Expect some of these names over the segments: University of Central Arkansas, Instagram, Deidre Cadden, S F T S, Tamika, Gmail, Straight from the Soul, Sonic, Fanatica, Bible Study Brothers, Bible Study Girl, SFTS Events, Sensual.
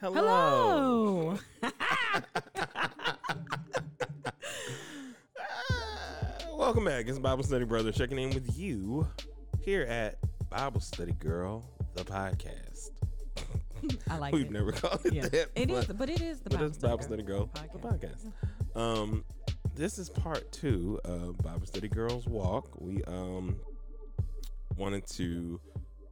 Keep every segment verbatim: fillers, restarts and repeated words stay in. Hello. Hello. Welcome back. It's Bible Study Brothers checking in with you here at Bible Study Girl, the podcast. I like We've it. We've never called it yeah. that. It but, is, but it is the Bible, Bible Study, Study Girl, Girl the podcast. podcast. Um, this is part two of Bible Study Girl's Walk. We um wanted to,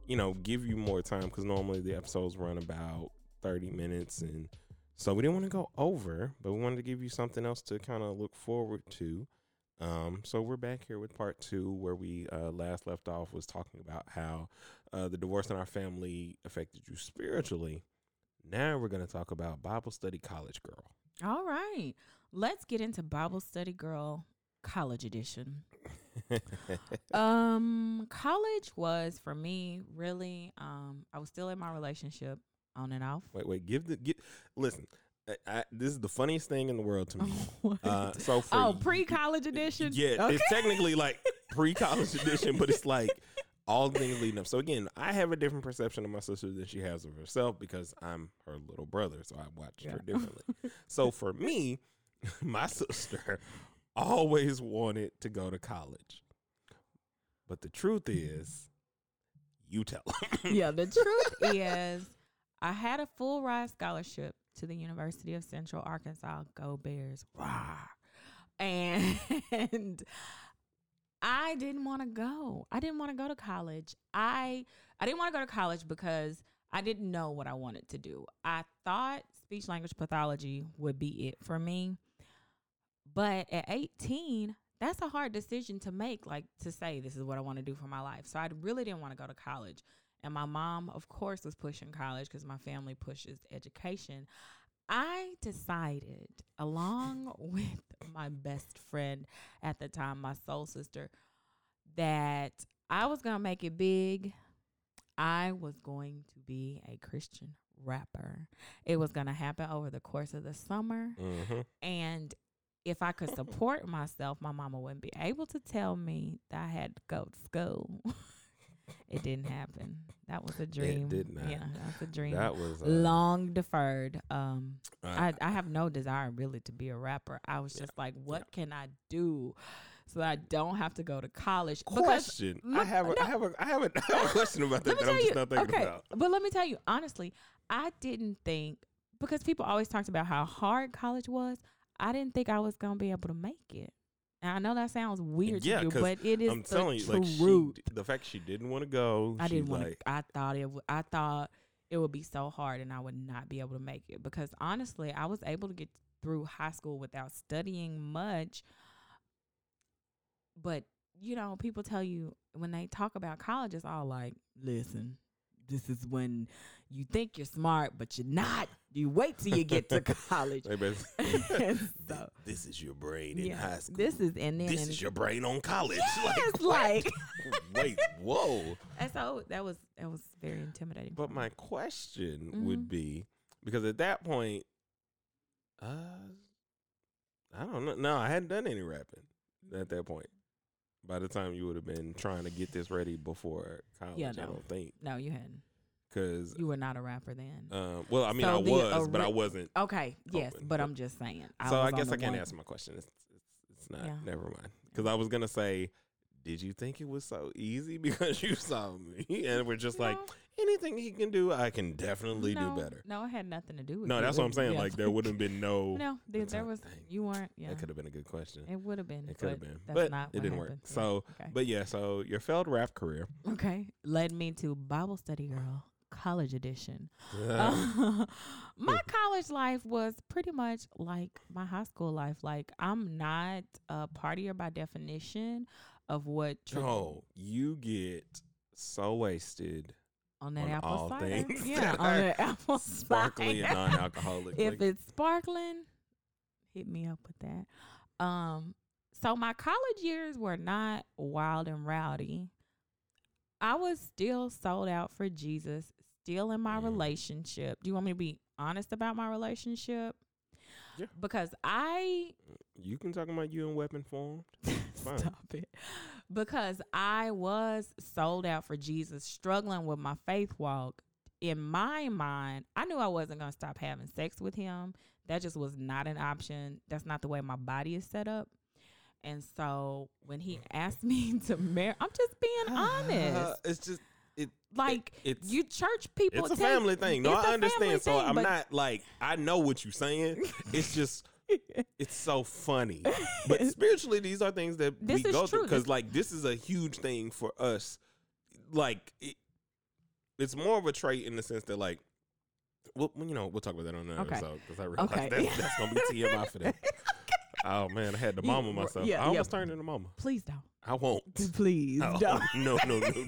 you know, give you more time because normally the episodes run about thirty minutes, and so we didn't want to go over, but we wanted to give you something else to kind of look forward to. Um, so we're back here with part two, where we uh, last left off was talking about how uh, the divorce in our family affected you spiritually. Now we're going to talk about Bible Study College Girl. All right. Let's get into Bible Study Girl College Edition. um, college was, for me, really, um, I was still in my relationship on and off. Wait, wait, give the, give, listen. I, I, this is the funniest thing in the world to me. Oh, uh, so for oh, pre-college edition. Yeah, okay. It's technically like pre-college edition, but it's like all things leading up. So again, I have a different perception of my sister than she has of herself because I'm her little brother, so I watched yeah. her differently. So for me, my sister always wanted to go to college, but the truth is, you tell them. Yeah, the truth is, I had a full ride scholarship to the University of Central Arkansas. Go Bears. Rah. And I didn't want to go. I didn't want to go to college. I I didn't want to go to college because I didn't know what I wanted to do. I thought speech language pathology would be it for me. But at eighteen, that's a hard decision to make, like to say this is what I want to do for my life. So I really didn't want to go to college. And my mom, of course, was pushing college because my family pushes education. I decided, along with my best friend at the time, my soul sister, that I was going to make it big. I was going to be a Christian rapper. It was going to happen over the course of the summer. Mm-hmm. And if I could support myself, my mama wouldn't be able to tell me that I had to go to school. It didn't happen. That was a dream. It did not. Yeah, that's a dream. That was uh, long deferred. Um, uh, I, I have no desire really to be a rapper. I was yeah, just like, what yeah. can I do so that I don't have to go to college? Question. My, I, have a, no, I have a I have a I have a question about that that I'm just not thinking okay, about. But let me tell you honestly, I didn't think, because people always talked about how hard college was. I didn't think I was gonna be able to make it. Now, I know that sounds weird yeah, to you, but it is I'm the telling you, truth. Like she, the fact she didn't want to go. I didn't want. Like, I thought it. W- I thought it would be so hard, and I would not be able to make it. Because honestly, I was able to get through high school without studying much. But you know, people tell you when they talk about college, it's all like, "Listen, this is when you think you're smart, but you're not. You wait till you get to college." So, this is your brain in yeah, high school. This is and then this and is your brain on college. Yes, like, like wait, whoa. And so that was that was very intimidating. But my question mm-hmm. would be, because at that point, uh, I don't know. No, I hadn't done any rapping at that point. By the time you would have been trying to get this ready before college, yeah, no. I don't think. No, you hadn't. Because you were not a rapper then. Um, well, I mean, so I was, or- but I wasn't. Okay, open. Yes, but I'm just saying. I so I guess I can't one. Answer my question. It's it's, it's not. Yeah. Never mind. Because yeah. I was gonna say, did you think it was so easy because you saw me and we're just no. like anything he can do, I can definitely no, do better. No, it had nothing to do with. No, you. That's what I'm saying. Yeah. Like there wouldn't have been no. No, there, there was. Thing. You weren't. Yeah, that could have been a good question. It would have been. It could have been. That's but not it didn't happened. Work. So, yeah. Okay. But yeah. So your failed rap career. Okay, led me to Bible Study Girl College Edition. Uh, my college life was pretty much like my high school life. Like I'm not a partier by definition of what. Tri- oh, you get so wasted. On that on apple all cider, things yeah. On that apple sparkling cider. And non-alcoholic. If like. It's sparkling, hit me up with that. Um, so my college years were not wild and rowdy. I was still sold out for Jesus, still in my mm. relationship. Do you want me to be honest about my relationship? Yeah. Because I. You can talk about you in weapon form. Stop it. Because I was sold out for Jesus, struggling with my faith walk, in my mind, I knew I wasn't going to stop having sex with him. That just was not an option. That's not the way my body is set up. And so when he asked me to marry, I'm just being honest. Uh, it's just it like it, it's, you church people. It's a take, family thing. No, I understand. So thing, I'm not like, I know what you're saying. It's just, it's so funny. But spiritually, these are things that this we go true. through. Because like, this is a huge thing for us. Like it, it's more of a trait in the sense that like, well, you know, we'll talk about that on another okay. episode. Because I realize okay. that's, that's going to be T M I for that. Oh man, I had to mama myself. Yeah, I almost yeah. turned into mama. Please don't. I won't. Please oh, don't. No, no, no, no.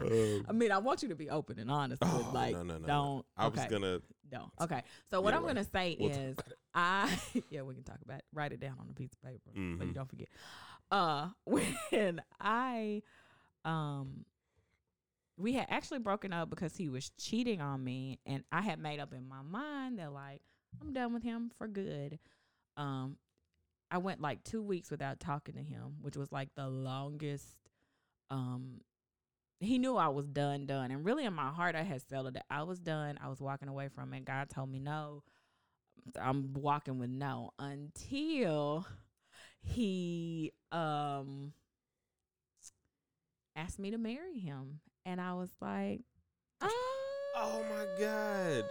Um, I mean, I want you to be open and honest. Oh, like, no, no, no. Don't. I okay. was gonna. Don't. Okay. So what yeah, I'm right. gonna say we'll is, I yeah, we can talk about it. Write it down on a piece of paper mm-hmm. so you don't forget. Uh, when I, um, we had actually broken up because he was cheating on me, and I had made up in my mind that like I'm done with him for good. Um, I went like two weeks without talking to him, which was like the longest. Um, he knew I was done, done. And really in my heart, I had settled that I was done. I was walking away from it. God told me no. I'm walking with no until he um asked me to marry him. And I was like, oh, oh my God.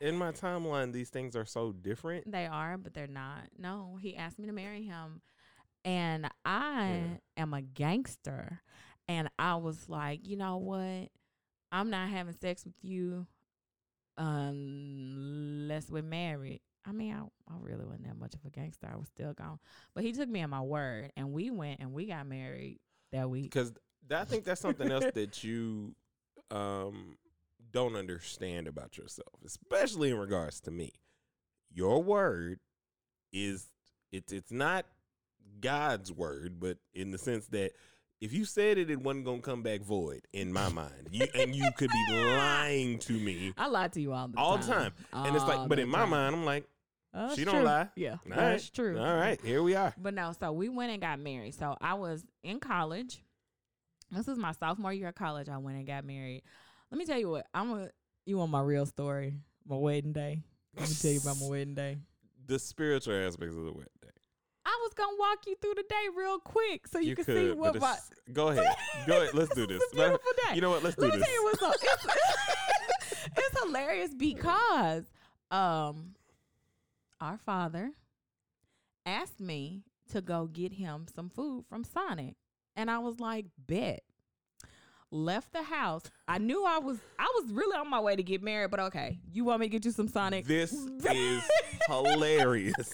In my timeline, these things are so different. They are, but they're not. No, he asked me to marry him, and I yeah. am a gangster. And I was like, you know what? I'm not having sex with you unless we're married. I mean, I, I really wasn't that much of a gangster. I was still gone. But he took me at my word, and we went and we got married that week. Because I think that's something else that you... um. don't understand about yourself, especially in regards to me. Your word is it's it's not God's word, but in the sense that if you said it, it wasn't gonna come back void in my mind. You, and you could be lying to me. I lied to you all the all time, time. All and it's like, but in my time. mind, I'm like, oh, she don't true. lie. Yeah, all that's right. true. All right, here we are. But no, so we went and got married. So I was in college. This is my sophomore year of college. I went and got married. Let me tell you what, I'm a, you want my real story, my wedding day. Let me tell you about my wedding day. The spiritual aspects of the wedding day. I was going to walk you through the day real quick so you, you can could, see what my... Go ahead. Go ahead. Let's do this. It's a beautiful day. You know what? Let's do Let this. Let me tell you what's up. It's, it's hilarious because um, our father asked me to go get him some food from Sonic. And I was like, bet. Left the house. I knew I was I was really on my way to get married, but okay. You want me to get you some Sonic? This is hilarious.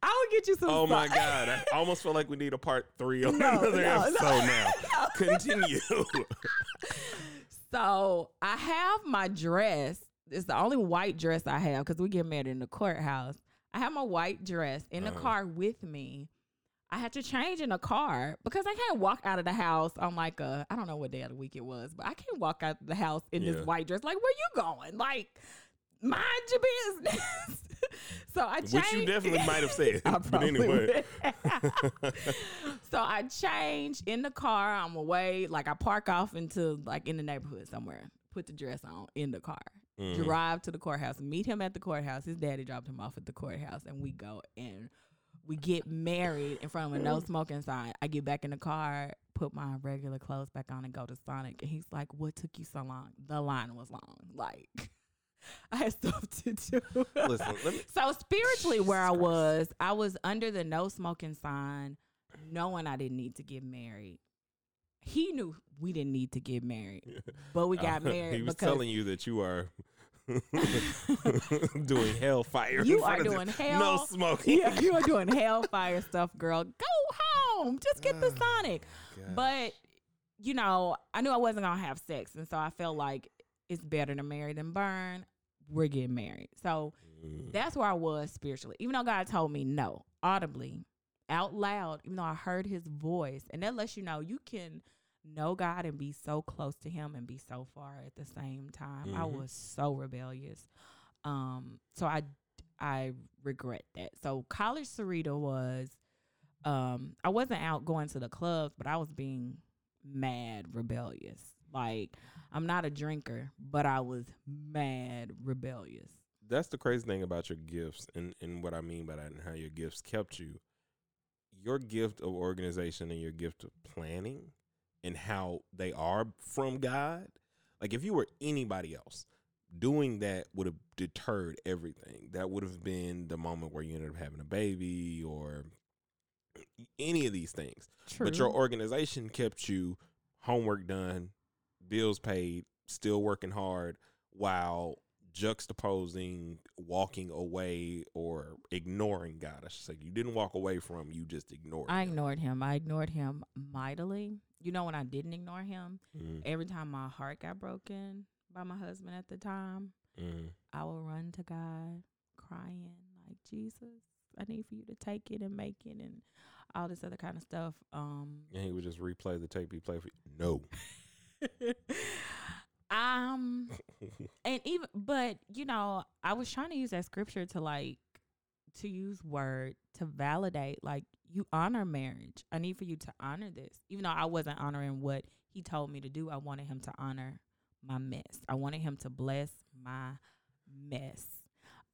I will get you some Oh Sonic. My God. I almost feel like we need a part three on no, another no, episode no, now. No. Continue. So I have my dress. It's the only white dress I have because we get married in the courthouse. I have my white dress in the uh-huh. car with me. I had to change in a car because I can't walk out of the house on like a, I don't know what day of the week it was, but I can't walk out of the house in yeah. this white dress. Like, where you going? Like, mind your business. So I changed. Which you definitely might have said. I but anyway. So I changed in the car. I'm away. Like I park off into like in the neighborhood somewhere, put the dress on in the car, mm-hmm. drive to the courthouse, meet him at the courthouse. His daddy dropped him off at the courthouse and we go in. We get married in front of a no smoking sign. I get back in the car, put my regular clothes back on and go to Sonic. And he's like, what took you so long? The line was long. Like, I had stuff to do. Listen, let me- so spiritually Jesus where I was, Christ. I was under the no smoking sign, knowing I didn't need to get married. He knew we didn't need to get married, but we got married. He was because telling you that you are... doing hellfire. You are doing the, hell. No smoking. Yeah, you are doing hellfire stuff, girl. Go home. Just get the Sonic. Oh, but, you know, I knew I wasn't going to have sex. And so I felt like it's better to marry than burn. We're getting married. So mm. that's where I was spiritually. Even though God told me no, audibly, out loud, even though I heard his voice. And that lets you know you can... know God and be so close to him and be so far at the same time. Mm-hmm. I was so rebellious. Um, so I, I regret that. So college Sarita was, um, I wasn't out going to the clubs, but I was being mad rebellious Like, I'm not a drinker, but I was mad rebellious. That's the crazy thing about your gifts and, and what I mean by that and how your gifts kept you. Your gift of organization and your gift of planning and how they are from God. Like, if you were anybody else, doing that would have deterred everything. That would have been the moment where you ended up having a baby or any of these things. True. But your organization kept you homework done, bills paid, still working hard while juxtaposing, walking away or ignoring God. I should say you didn't walk away from, you just ignored I him. I ignored him. I ignored him mightily. You know, when I didn't ignore him, mm. every time my heart got broken by my husband at the time, mm. I would run to God crying like, Jesus, I need for you to take it and make it and all this other kind of stuff. Um, and he would just replay the tape he played for you. No. um, and even, but, you know, I was trying to use that scripture to like, to use word to validate, like, you honor marriage. I need for you to honor this. Even though I wasn't honoring what he told me to do, I wanted him to honor my mess. I wanted him to bless my mess.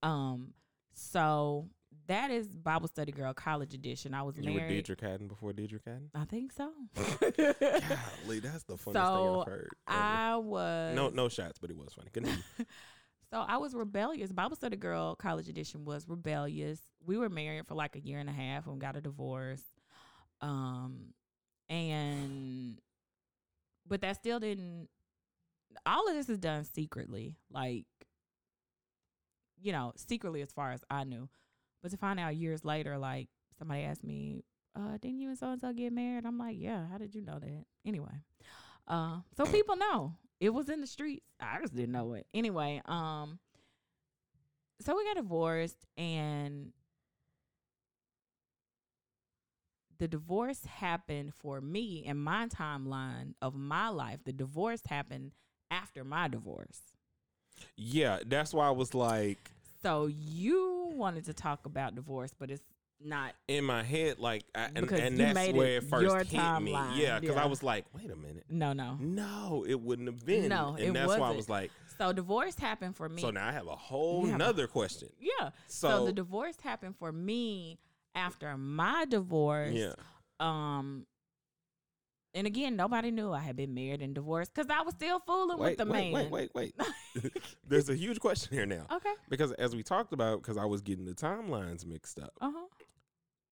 Um, so that is Bible Study Girl College Edition. I was you married. You were Deidre Cadden before Deidre Cadden? I think so. Golly, that's the funniest so thing I've heard. Ever. I was. No, no shots, but it was funny. Continue. So I was rebellious. Bible Study Girl College Edition was rebellious. We were married for like a year and a half and got a divorce. Um, and, but that still didn't, all of this is done secretly. Like, you know, secretly as far as I knew. But to find out years later, like, somebody asked me, uh, didn't you and so-and-so get married? I'm like, yeah, how did you know that? Anyway. Uh, so people know. It was in the streets. I just didn't know it. Anyway, um, so we got divorced, and the divorce happened for me in my timeline of my life. The divorce happened after my divorce. Yeah, that's why I was like... So you wanted to talk about divorce, but it's not... In my head, like... I, and and that's where it first hit me. Yeah, because yeah. I was like, wait a minute. No, no. No, it wouldn't have been. No, it wasn't. And that's why I was like... So divorce happened for me. So now I have a whole nother question. Yeah. So, so the divorce happened for me... After my divorce, yeah. um, and again, nobody knew I had been married and divorced because I was still fooling wait, with the wait, man. Wait, wait, wait, wait. There's a huge question here now. Okay. Because as we talked about, because I was getting the timelines mixed up. Uh-huh.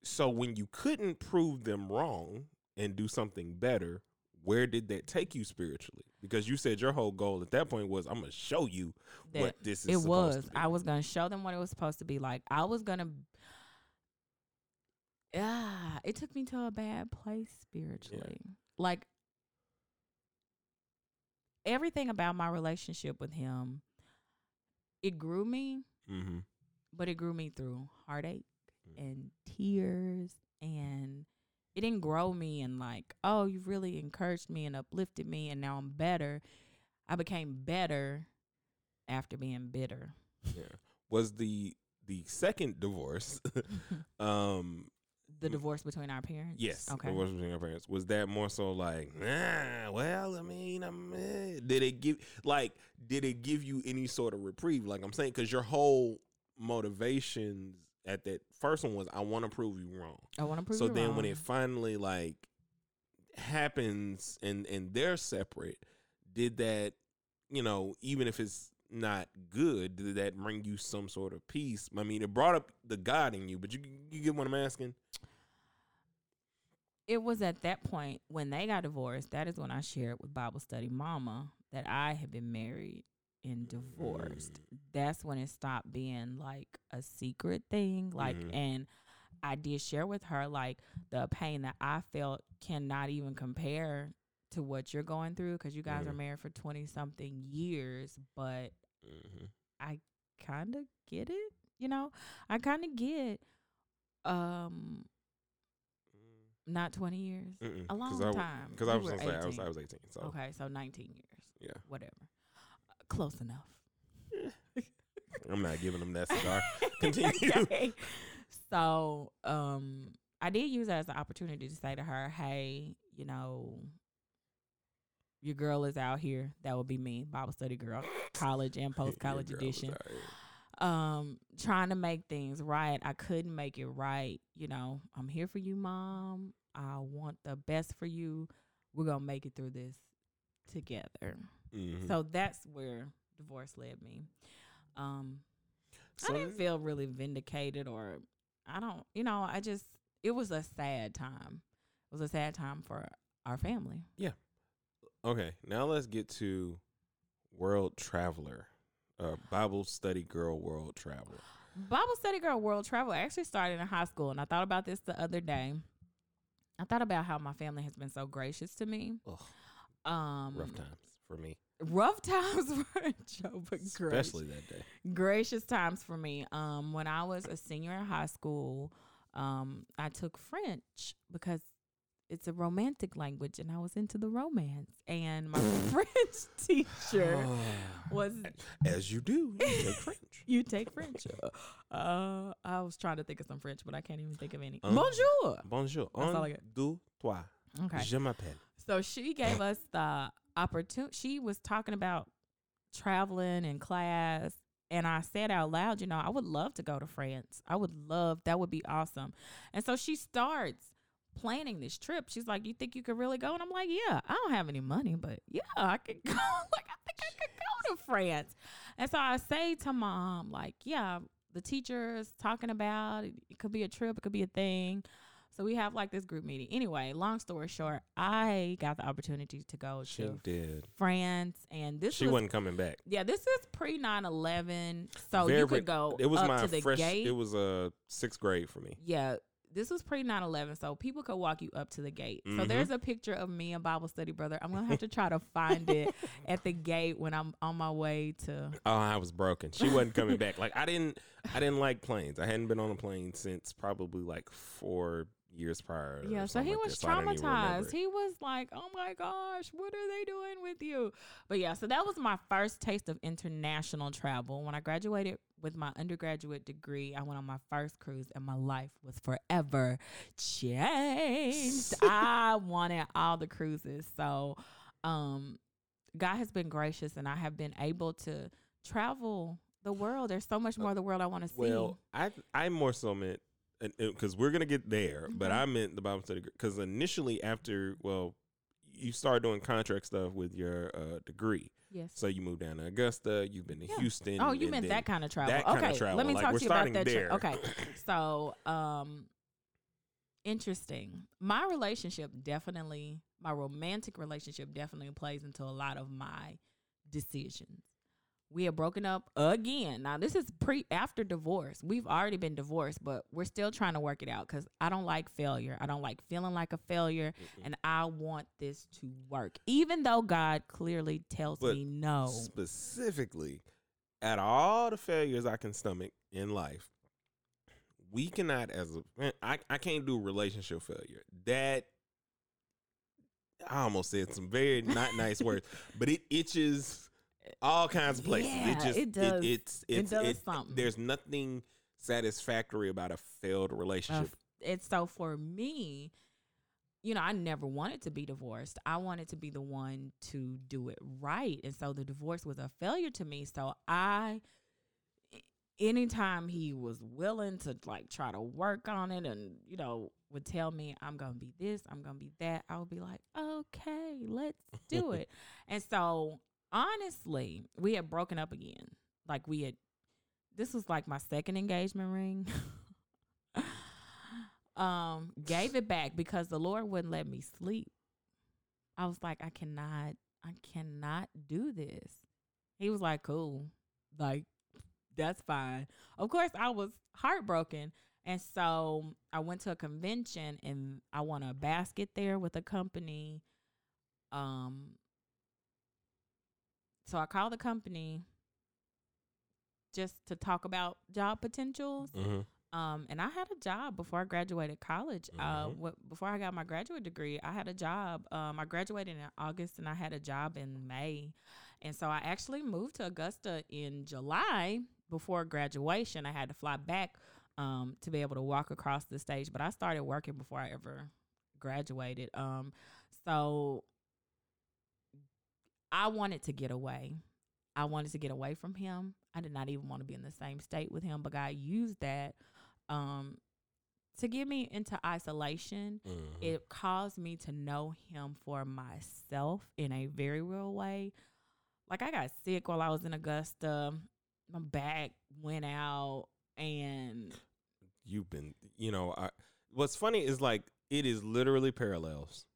So when you couldn't prove them wrong and do something better, where did that take you spiritually? Because you said your whole goal at that point was, I'm going to show you that what this is it supposed was. To be. I was going to show them what it was supposed to be like. I was going to... Yeah, it took me to a bad place spiritually. Yeah. Like, everything about my relationship with him, it grew me, mm-hmm. but it grew me through heartache mm-hmm. and tears. And it didn't grow me and like, oh, you really encouraged me and uplifted me, and now I'm better. I became better after being bitter. Yeah. Was the the second divorce... um. The divorce between our parents? Yes. Okay. The divorce between our parents. Was that more so like, nah, well, I mean, I'm, eh. did it give, like, did it give you any sort of reprieve? Like I'm saying, because your whole motivations at that first one was, I want to prove you wrong. I want to prove so you wrong. So then when it finally, like, happens and, and they're separate, did that, you know, even if it's not good, did that bring you some sort of peace? I mean, it brought up the God in you, but you, you get what I'm asking? It was at that point when they got divorced, that is when I shared with Bible Study Mama that I had been married and divorced. Mm. That's when it stopped being like a secret thing. Like, mm. and I did share with her, like, the pain that I felt cannot even compare to what you're going through because you guys mm. are married for twenty something years, but mm-hmm. I kind of get it. You know, I kind of get, um, not twenty years, Mm-mm. a long I, time. Because I was gonna say I was, I was eighteen. So. Okay, so nineteen years. Yeah, whatever, uh, close enough. I'm not giving them that cigar. Continue. Okay. So, um, I did use that as an opportunity to say to her, "Hey, you know, your girl is out here. That would be me, Bible Study Girl, college and post-college edition. Um, trying to make things right. I couldn't make it right. You know, I'm here for you, Mom. I want the best for you. We're going to make it through this together. Mm-hmm. So that's where divorce led me. Um, so I didn't feel really vindicated or I don't, you know, I just, it was a sad time. It was a sad time for our family. Yeah. Okay. Now let's get to World Traveler. Uh, Bible Study Girl World Travel. Bible Study Girl World Travel actually started in high school, and I thought about this the other day. I thought about how my family has been so gracious to me. Ugh. Um, rough times for me. Rough times for Joe, but especially gracious, that day. Gracious times for me. Um, when I was a senior in high school, um, I took French because it's a romantic language, and I was into the romance. And my French teacher oh, was... As you do. You take French. You take French. Uh, I was trying to think of some French, but I can't even think of any. Um, Bonjour. Bonjour. That's all I got. Deux, trois. Okay. Je m'appelle. So she gave us the opportunity. She was talking about traveling in class, and I said out loud, you know, I would love to go to France. I would love... That would be awesome. And so she starts... planning this trip. She's like, you think you could really go? And I'm like, yeah, I don't have any money, but yeah, I could go. Like, I think I could go to France. And so I say to Mom, like, yeah, the teacher's talking about it. It could be a trip. It could be a thing. So we have like this group meeting. Anyway, long story short, I got the opportunity to go she to did. France. And this She was, wasn't coming back. Yeah, this is pre nine eleven. So Very, you could go it was up my to the fresh, gate. It was a uh, sixth grade for me. Yeah. This was pre nine eleven, so people could walk you up to the gate. Mm-hmm. So there's a picture of me and Bible Study Brother. I'm going to have to try to find it at the gate when I'm on my way to... Oh, I was broken. She wasn't coming back. Like, I didn't I didn't like planes. I hadn't been on a plane since probably like four years prior. Yeah, so he like was that, traumatized. So he was like, oh my gosh, what are they doing with you? But yeah, so that was my first taste of international travel. When I graduated with my undergraduate degree, I went on my first cruise, and my life was forever changed. I wanted all the cruises. So um, God has been gracious, and I have been able to travel the world. There's so much more of the world I want to see. Well, I, I more so meant, because we're going to get there, mm-hmm. but I meant the Bible study. Because initially after, well, you started doing contract stuff with your uh, degree. Yes. So you moved down to Augusta. You've been to yeah. Houston. Oh, you meant that kind of travel. That okay. kind of travel. Let me like, talk to you about that. Tra- okay. So, um, interesting. My relationship definitely, my romantic relationship definitely plays into a lot of my decisions. We have broken up again. Now, this is pre after divorce. We've already been divorced, but we're still trying to work it out because I don't like failure. I don't like feeling like a failure, mm-hmm. and I want this to work, even though God clearly tells but me no. Specifically, at all the failures I can stomach in life, we cannot as a I, I can't do relationship failure. That I almost said some very not nice words, but it itches. All kinds of places. Yeah, it just it does. It, it's, it's, it does it, something. There's nothing satisfactory about a failed relationship. Uh, and so for me, you know, I never wanted to be divorced. I wanted to be the one to do it right. And so the divorce was a failure to me. So I, anytime he was willing to like try to work on it and, you know, would tell me I'm going to be this, I'm going to be that, I would be like, okay, let's do it. And so... honestly, we had broken up again. Like we had, this was like my second engagement ring. um, gave it back because the Lord wouldn't let me sleep. I was like, I cannot, I cannot do this. He was like, cool. Like, that's fine. Of course, I was heartbroken. And so I went to a convention and I won a basket there with a company. Um, So I called the company just to talk about job potentials. Mm-hmm. Um, and I had a job before I graduated college. Mm-hmm. Uh, w- before I got my graduate degree, I had a job. Um, I graduated in August and I had a job in May. And so I actually moved to Augusta in July before graduation. I had to fly back um, to be able to walk across the stage. But I started working before I ever graduated. Um, so... I wanted to get away. I wanted to get away from him. I did not even want to be in the same state with him, but God used that um, to get me into isolation. Mm-hmm. It caused me to know him for myself in a very real way. Like, I got sick while I was in Augusta. My back went out, and you've been, you know, I, what's funny is, like, it is literally parallels.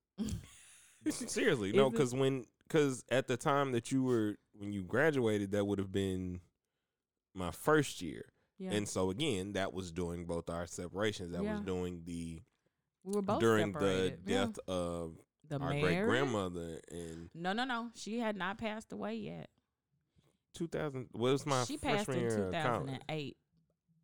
Seriously, no, because when, because at the time that you were, when you graduated, that would have been my first year. Yeah. And so again, that was doing both our separations. That yeah. was doing the, we were both during separated. the death yeah. of the our great grandmother. And no, no, no. She had not passed away yet. two thousand What was my she passed in two thousand eight.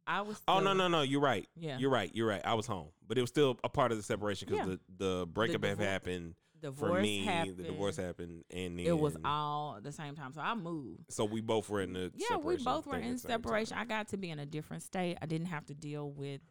I was. Still, oh no no no! You're right. Yeah, you're right. You're right. I was home, but it was still a part of the separation because yeah. the the breakup the divor- happened divorce for me. Happened. The divorce happened, and then it was all the same time. So I moved. So we both were in the yeah. Separation we both were in separation. Time. I got to be in a different state. I didn't have to deal with.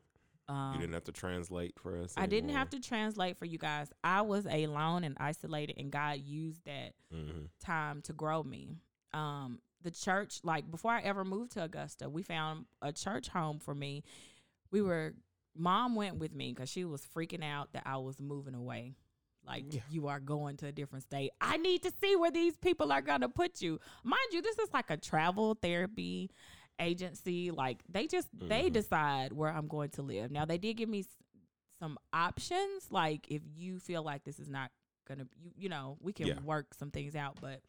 Um, you didn't have to translate for us. I anymore. didn't have to translate for you guys. I was alone and isolated, and God used that mm-hmm. time to grow me. Um, The church, like, before I ever moved to Augusta, we found a church home for me. We were, mom went with me because she was freaking out that I was moving away. Like, yeah. you are going to a different state. I need to see where these people are going to put you. Mind you, this is like a travel therapy agency. Like, they just, mm-hmm. they decide where I'm going to live. Now, they did give me s- some options. Like, if you feel like this is not gonna you you know we can yeah. work some things out, but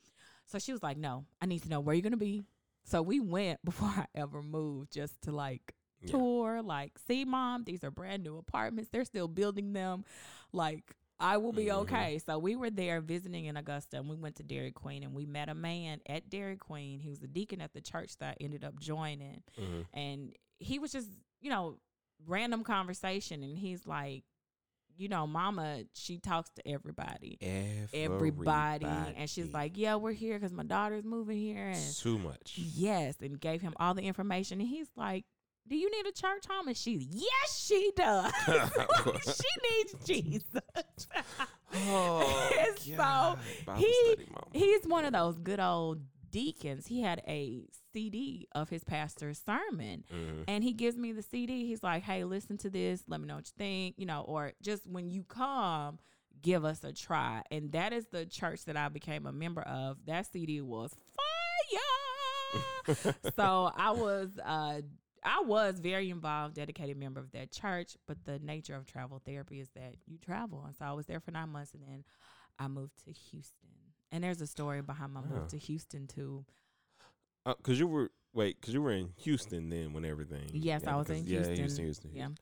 so she was like, no, I need to know where you're gonna be. So we went before I ever moved, just to like yeah. tour, like, see, mom, these are brand new apartments, they're still building them, like, I will be mm-hmm. okay. So we were there visiting in Augusta, and we went to Dairy Queen, and we met a man at Dairy Queen. He was the deacon at the church that I ended up joining, mm-hmm. and he was just, you know, random conversation, and he's like, you know, mama, she talks to everybody. Everybody. Everybody. And she's like, yeah, we're here because my daughter's moving here. And too much. Yes. And gave him all the information. And he's like, do you need a church home? And she's, yes, she does. She needs Jesus. Oh, and God. So Bible he, study, mama. He's one of those good old deacons. He had a C D of his pastor's sermon, mm-hmm. and he gives me the C D. He's like, hey, listen to this, let me know what you think, you know, or just when you come, give us a try. And that is the church that I became a member of. That C D was fire. So I was uh I was very involved, dedicated member of that church. But the nature of travel therapy is that you travel, and so I was there for nine months, and then I moved to Houston. And there's a story behind my move oh. to Houston too. Uh, cause you were wait, cause you were in Houston then when everything. Yes, yeah, I was because, in Houston. Yeah, Houston, Houston, Houston.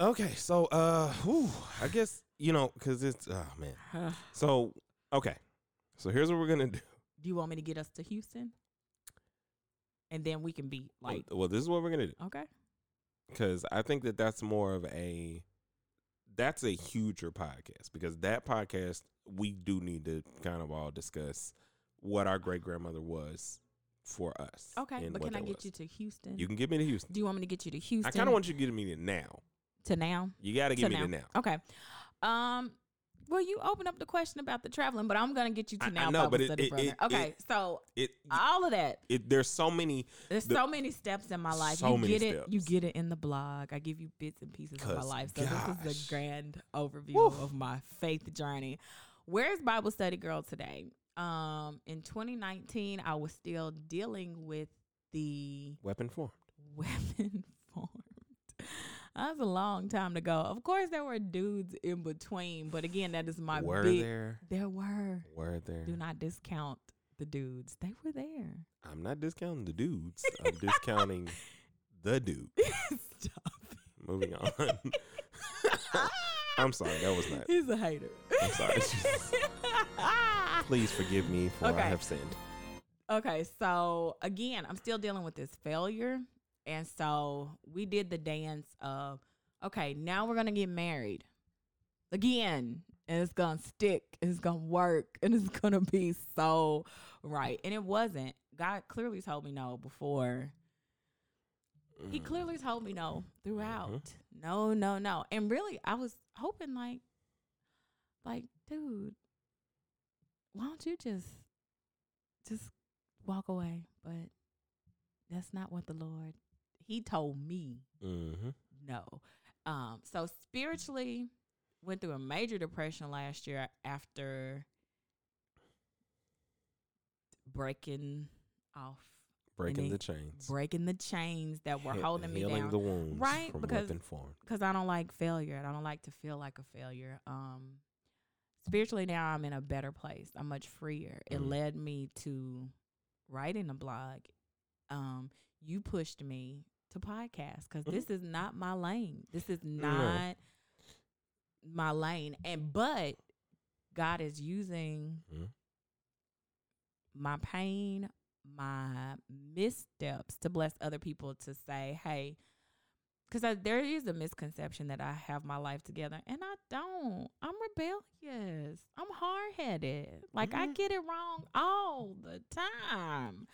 Yeah. Okay, so uh, whew, I guess you know, cause it's oh man. So okay, so here's what we're gonna do. Do you want me to get us to Houston, and then we can be like? Well, well this is what we're gonna do. Okay. Cause I think that that's more of a. That's a huger podcast, because that podcast, we do need to kind of all discuss what our great grandmother was for us. Okay, but can I get was. you to Houston? You can get me to Houston. Do you want me to get you to Houston? I kind of want you to get me to now. To now? You got to get me now. to now. Okay. Um. Well, you opened up the question about the traveling, but I'm going to get you to I, now. I know, but it, study, it, it, Okay, it, so it, all of that. It, there's so many. There's the, so many steps in my life. So you many get steps. It, you get it in the blog. I give you bits and pieces of my life. So gosh. This is a grand overview Woof. of my faith journey. Where's Bible Study Girl today? Um, in twenty nineteen, I was still dealing with the... Weapon formed. Weapon formed. That was a long time ago. Of course, there were dudes in between, but again, that is my were big... Were there? There were. Were there? Do not discount the dudes. They were there. I'm not discounting the dudes. I'm discounting the dude. Stop. Moving on. I'm sorry. That was not... He's a hater. I'm sorry. Just, please forgive me for okay. what I have sinned. Okay, so again, I'm still dealing with this failure. And so we did the dance of, okay, now we're going to get married again. And it's going to stick. And it's going to work. And it's going to be so right. And it wasn't. God clearly told me no before. He clearly told me no throughout. Mm-hmm. No, no, no. And really, I was hoping like, like, dude, why don't you just just walk away? But that's not what the Lord, he told me. Mm-hmm. No. Um, so spiritually, went through a major depression last year after breaking off. Breaking the chains. Breaking the chains that were he- holding me down. Healing the wounds, right? From because, weapon form. Because I don't like failure. And I don't like to feel like a failure. Um, spiritually now I'm in a better place. I'm much freer. Mm. It led me to writing a blog. Um, you pushed me to podcast because this is not my lane. This is not no. my lane. And but God is using mm. my pain, my missteps to bless other people to say, hey, because there is a misconception that I have my life together, and I don't. I'm rebellious. I'm hard-headed. Like, mm. I get it wrong all the time.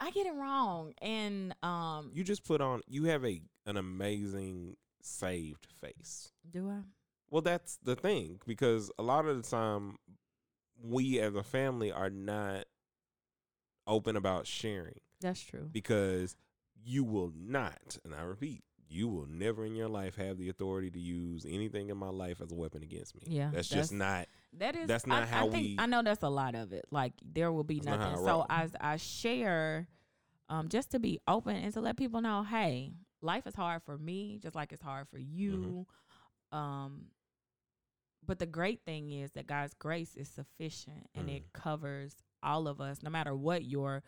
I get it wrong. And um, you just put on, you have a an amazing saved face. Do I? Well, that's the thing, because a lot of the time we as a family are not open about sharing. That's true. Because you will not, and I repeat, you will never in your life have the authority to use anything in my life as a weapon against me. Yeah. That's, that's just not that is that's not I, how I think, we I know that's a lot of it. Like there will be nothing. So I I share um just to be open and to let people know, hey, life is hard for me, just like it's hard for you. Mm-hmm. Um but the great thing is that God's grace is sufficient and mm. it covers all of us, no matter what your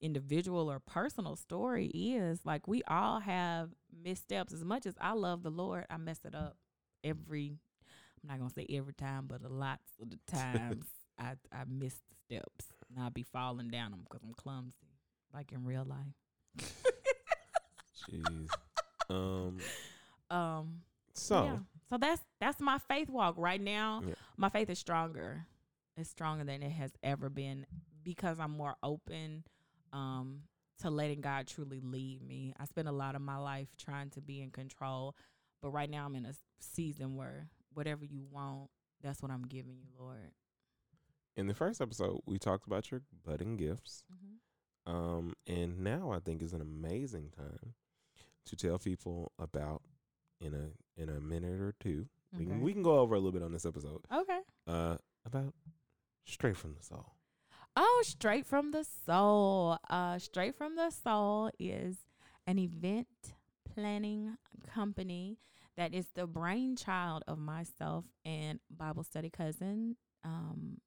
individual or personal story is. Like we all have missteps. As much as I love the Lord, I mess it up every, I'm not going to say every time, but a lot of the times I, I miss the steps and I'll be falling down them because I'm clumsy, like in real life. Jeez. Um, um, so, yeah. so that's, that's my faith walk right now. Yeah. My faith is stronger. It's stronger than it has ever been because I'm more open um, to letting God truly lead me. I spent a lot of my life trying to be in control, but right now I'm in a season where whatever you want, that's what I'm giving you, Lord. In the first episode, we talked about your budding gifts. Mm-hmm. Um, and now I think is an amazing time to tell people about in a in a minute or two. Okay. We can, we can go over a little bit on this episode. Okay. Uh, about Straight from the Soul. Oh, Straight from the Soul. Uh, Straight from the Soul is an event planning company that is the brainchild of myself and Bible study cousin, um,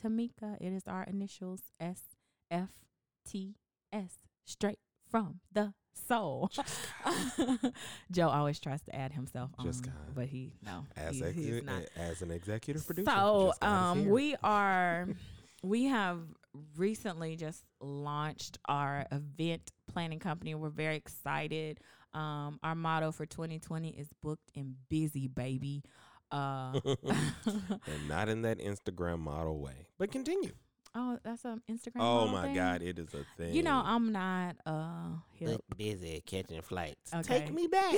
Tamika. It is our initials, S F T S, Straight from the Soul. Joe always tries to add himself on, just but he no as, he, exu- not. as an executive producer. So um, we are we have recently just launched our event planning company. We're very excited. Um, our motto for twenty twenty is booked and busy, baby, uh, and not in that Instagram model way. But continue. Oh, that's an Instagram. Oh my thing? God, it is a thing. You know, I'm not uh hip. busy catching flights. Okay. Take me back.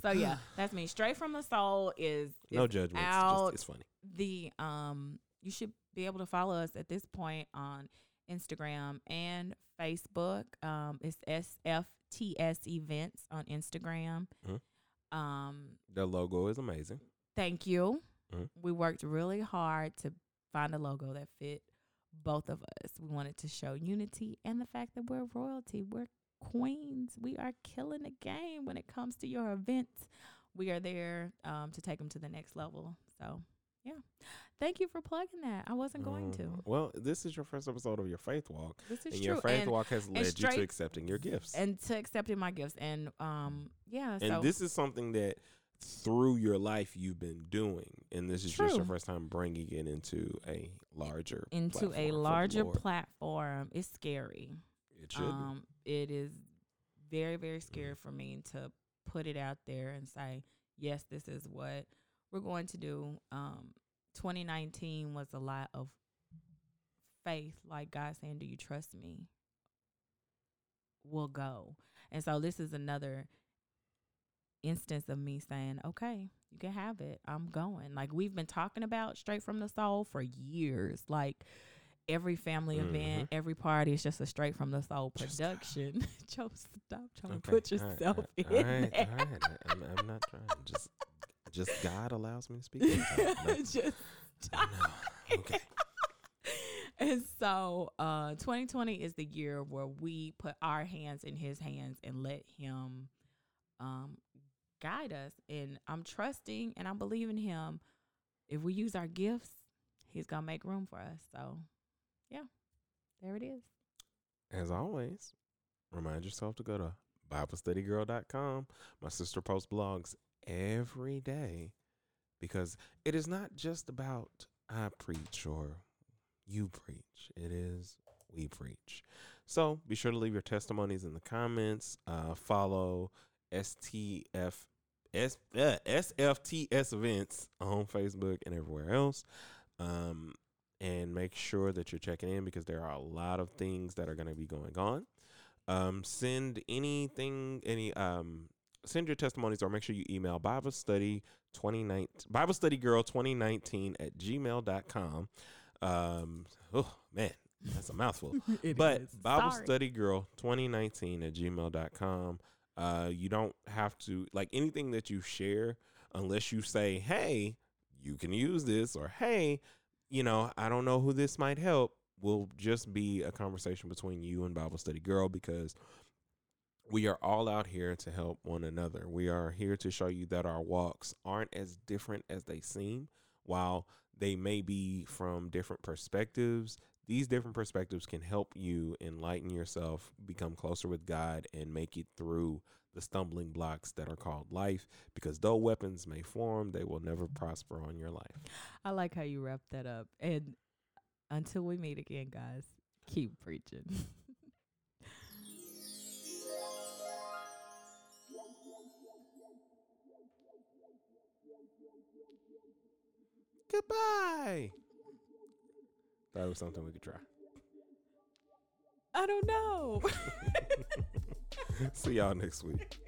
So yeah, that's me. Straight from the Soul is, is no judgment. It's, it's funny. The um, you should be able to follow us at this point on Instagram and Facebook. Um, it's S F T S Events on Instagram. Mm-hmm. Um, the logo is amazing. Thank you. Mm-hmm. We worked really hard to find a logo that fit both of us. We wanted to show unity and the fact that we're royalty. We're queens. We are killing the game when it comes to your events. We are there um, to take them to the next level. So, yeah. Thank you for plugging that. I wasn't going um, to. Well, this is your first episode of your faith walk. This is and true. Your faith and, walk has led straight, you to accepting your gifts. And to accepting my gifts. And, um, yeah. And so this is something that through your life you've been doing, and this is True. Just your first time bringing it into a larger into a larger platform. It's scary. It should um be. It is very, very scary mm. for me to put it out there and say, yes, this is what we're going to do. um twenty nineteen was a lot of faith, like God saying, do you trust me? We'll go. And so this is another instance of me saying, okay, you can have it. I'm going. Like, we've been talking about Straight from the Soul for years. Like, every family mm-hmm. event, every party, it's just a Straight from the Soul production. Just, Joe, stop trying okay, to put yourself all right, all in right, there. All right. I'm, I'm not trying. Just, just God allows me to speak. Just stop. No. Okay. And so uh, twenty twenty is the year where we put our hands in his hands and let him um, guide us. And I'm trusting and I'm believing him. If we use our gifts, he's going to make room for us. So, yeah, there it is. As always, remind yourself to go to Bible Study Girl dot com. My sister posts blogs every day because it is not just about I preach or you preach. It is we preach. So be sure to leave your testimonies in the comments. Uh, follow S T F S, uh, S F T S Events on Facebook and everywhere else. Um, and make sure that you're checking in because there are a lot of things that are going to be going on. Um, send anything, any, um, send your testimonies or make sure you email Bible Study twenty nineteen, Bible Study Girl twenty nineteen at gmail dot com. Um, oh man, that's a mouthful, but is. Bible Sorry. Study Girl twenty nineteen at gmail dot com. Uh, you don't have to like anything that you share unless you say, hey, you can use this or, hey, you know, I don't know who this might help. Will just be a conversation between you and Bible Study Girl because we are all out here to help one another. We are here to show you that our walks aren't as different as they seem. While they may be from different perspectives, these different perspectives can help you enlighten yourself, become closer with God, and make it through the stumbling blocks that are called life. Because though weapons may form, they will never prosper on your life. I like how you wrap that up. And until we meet again, guys, keep preaching. Goodbye. That was something we could try. I don't know. See y'all next week.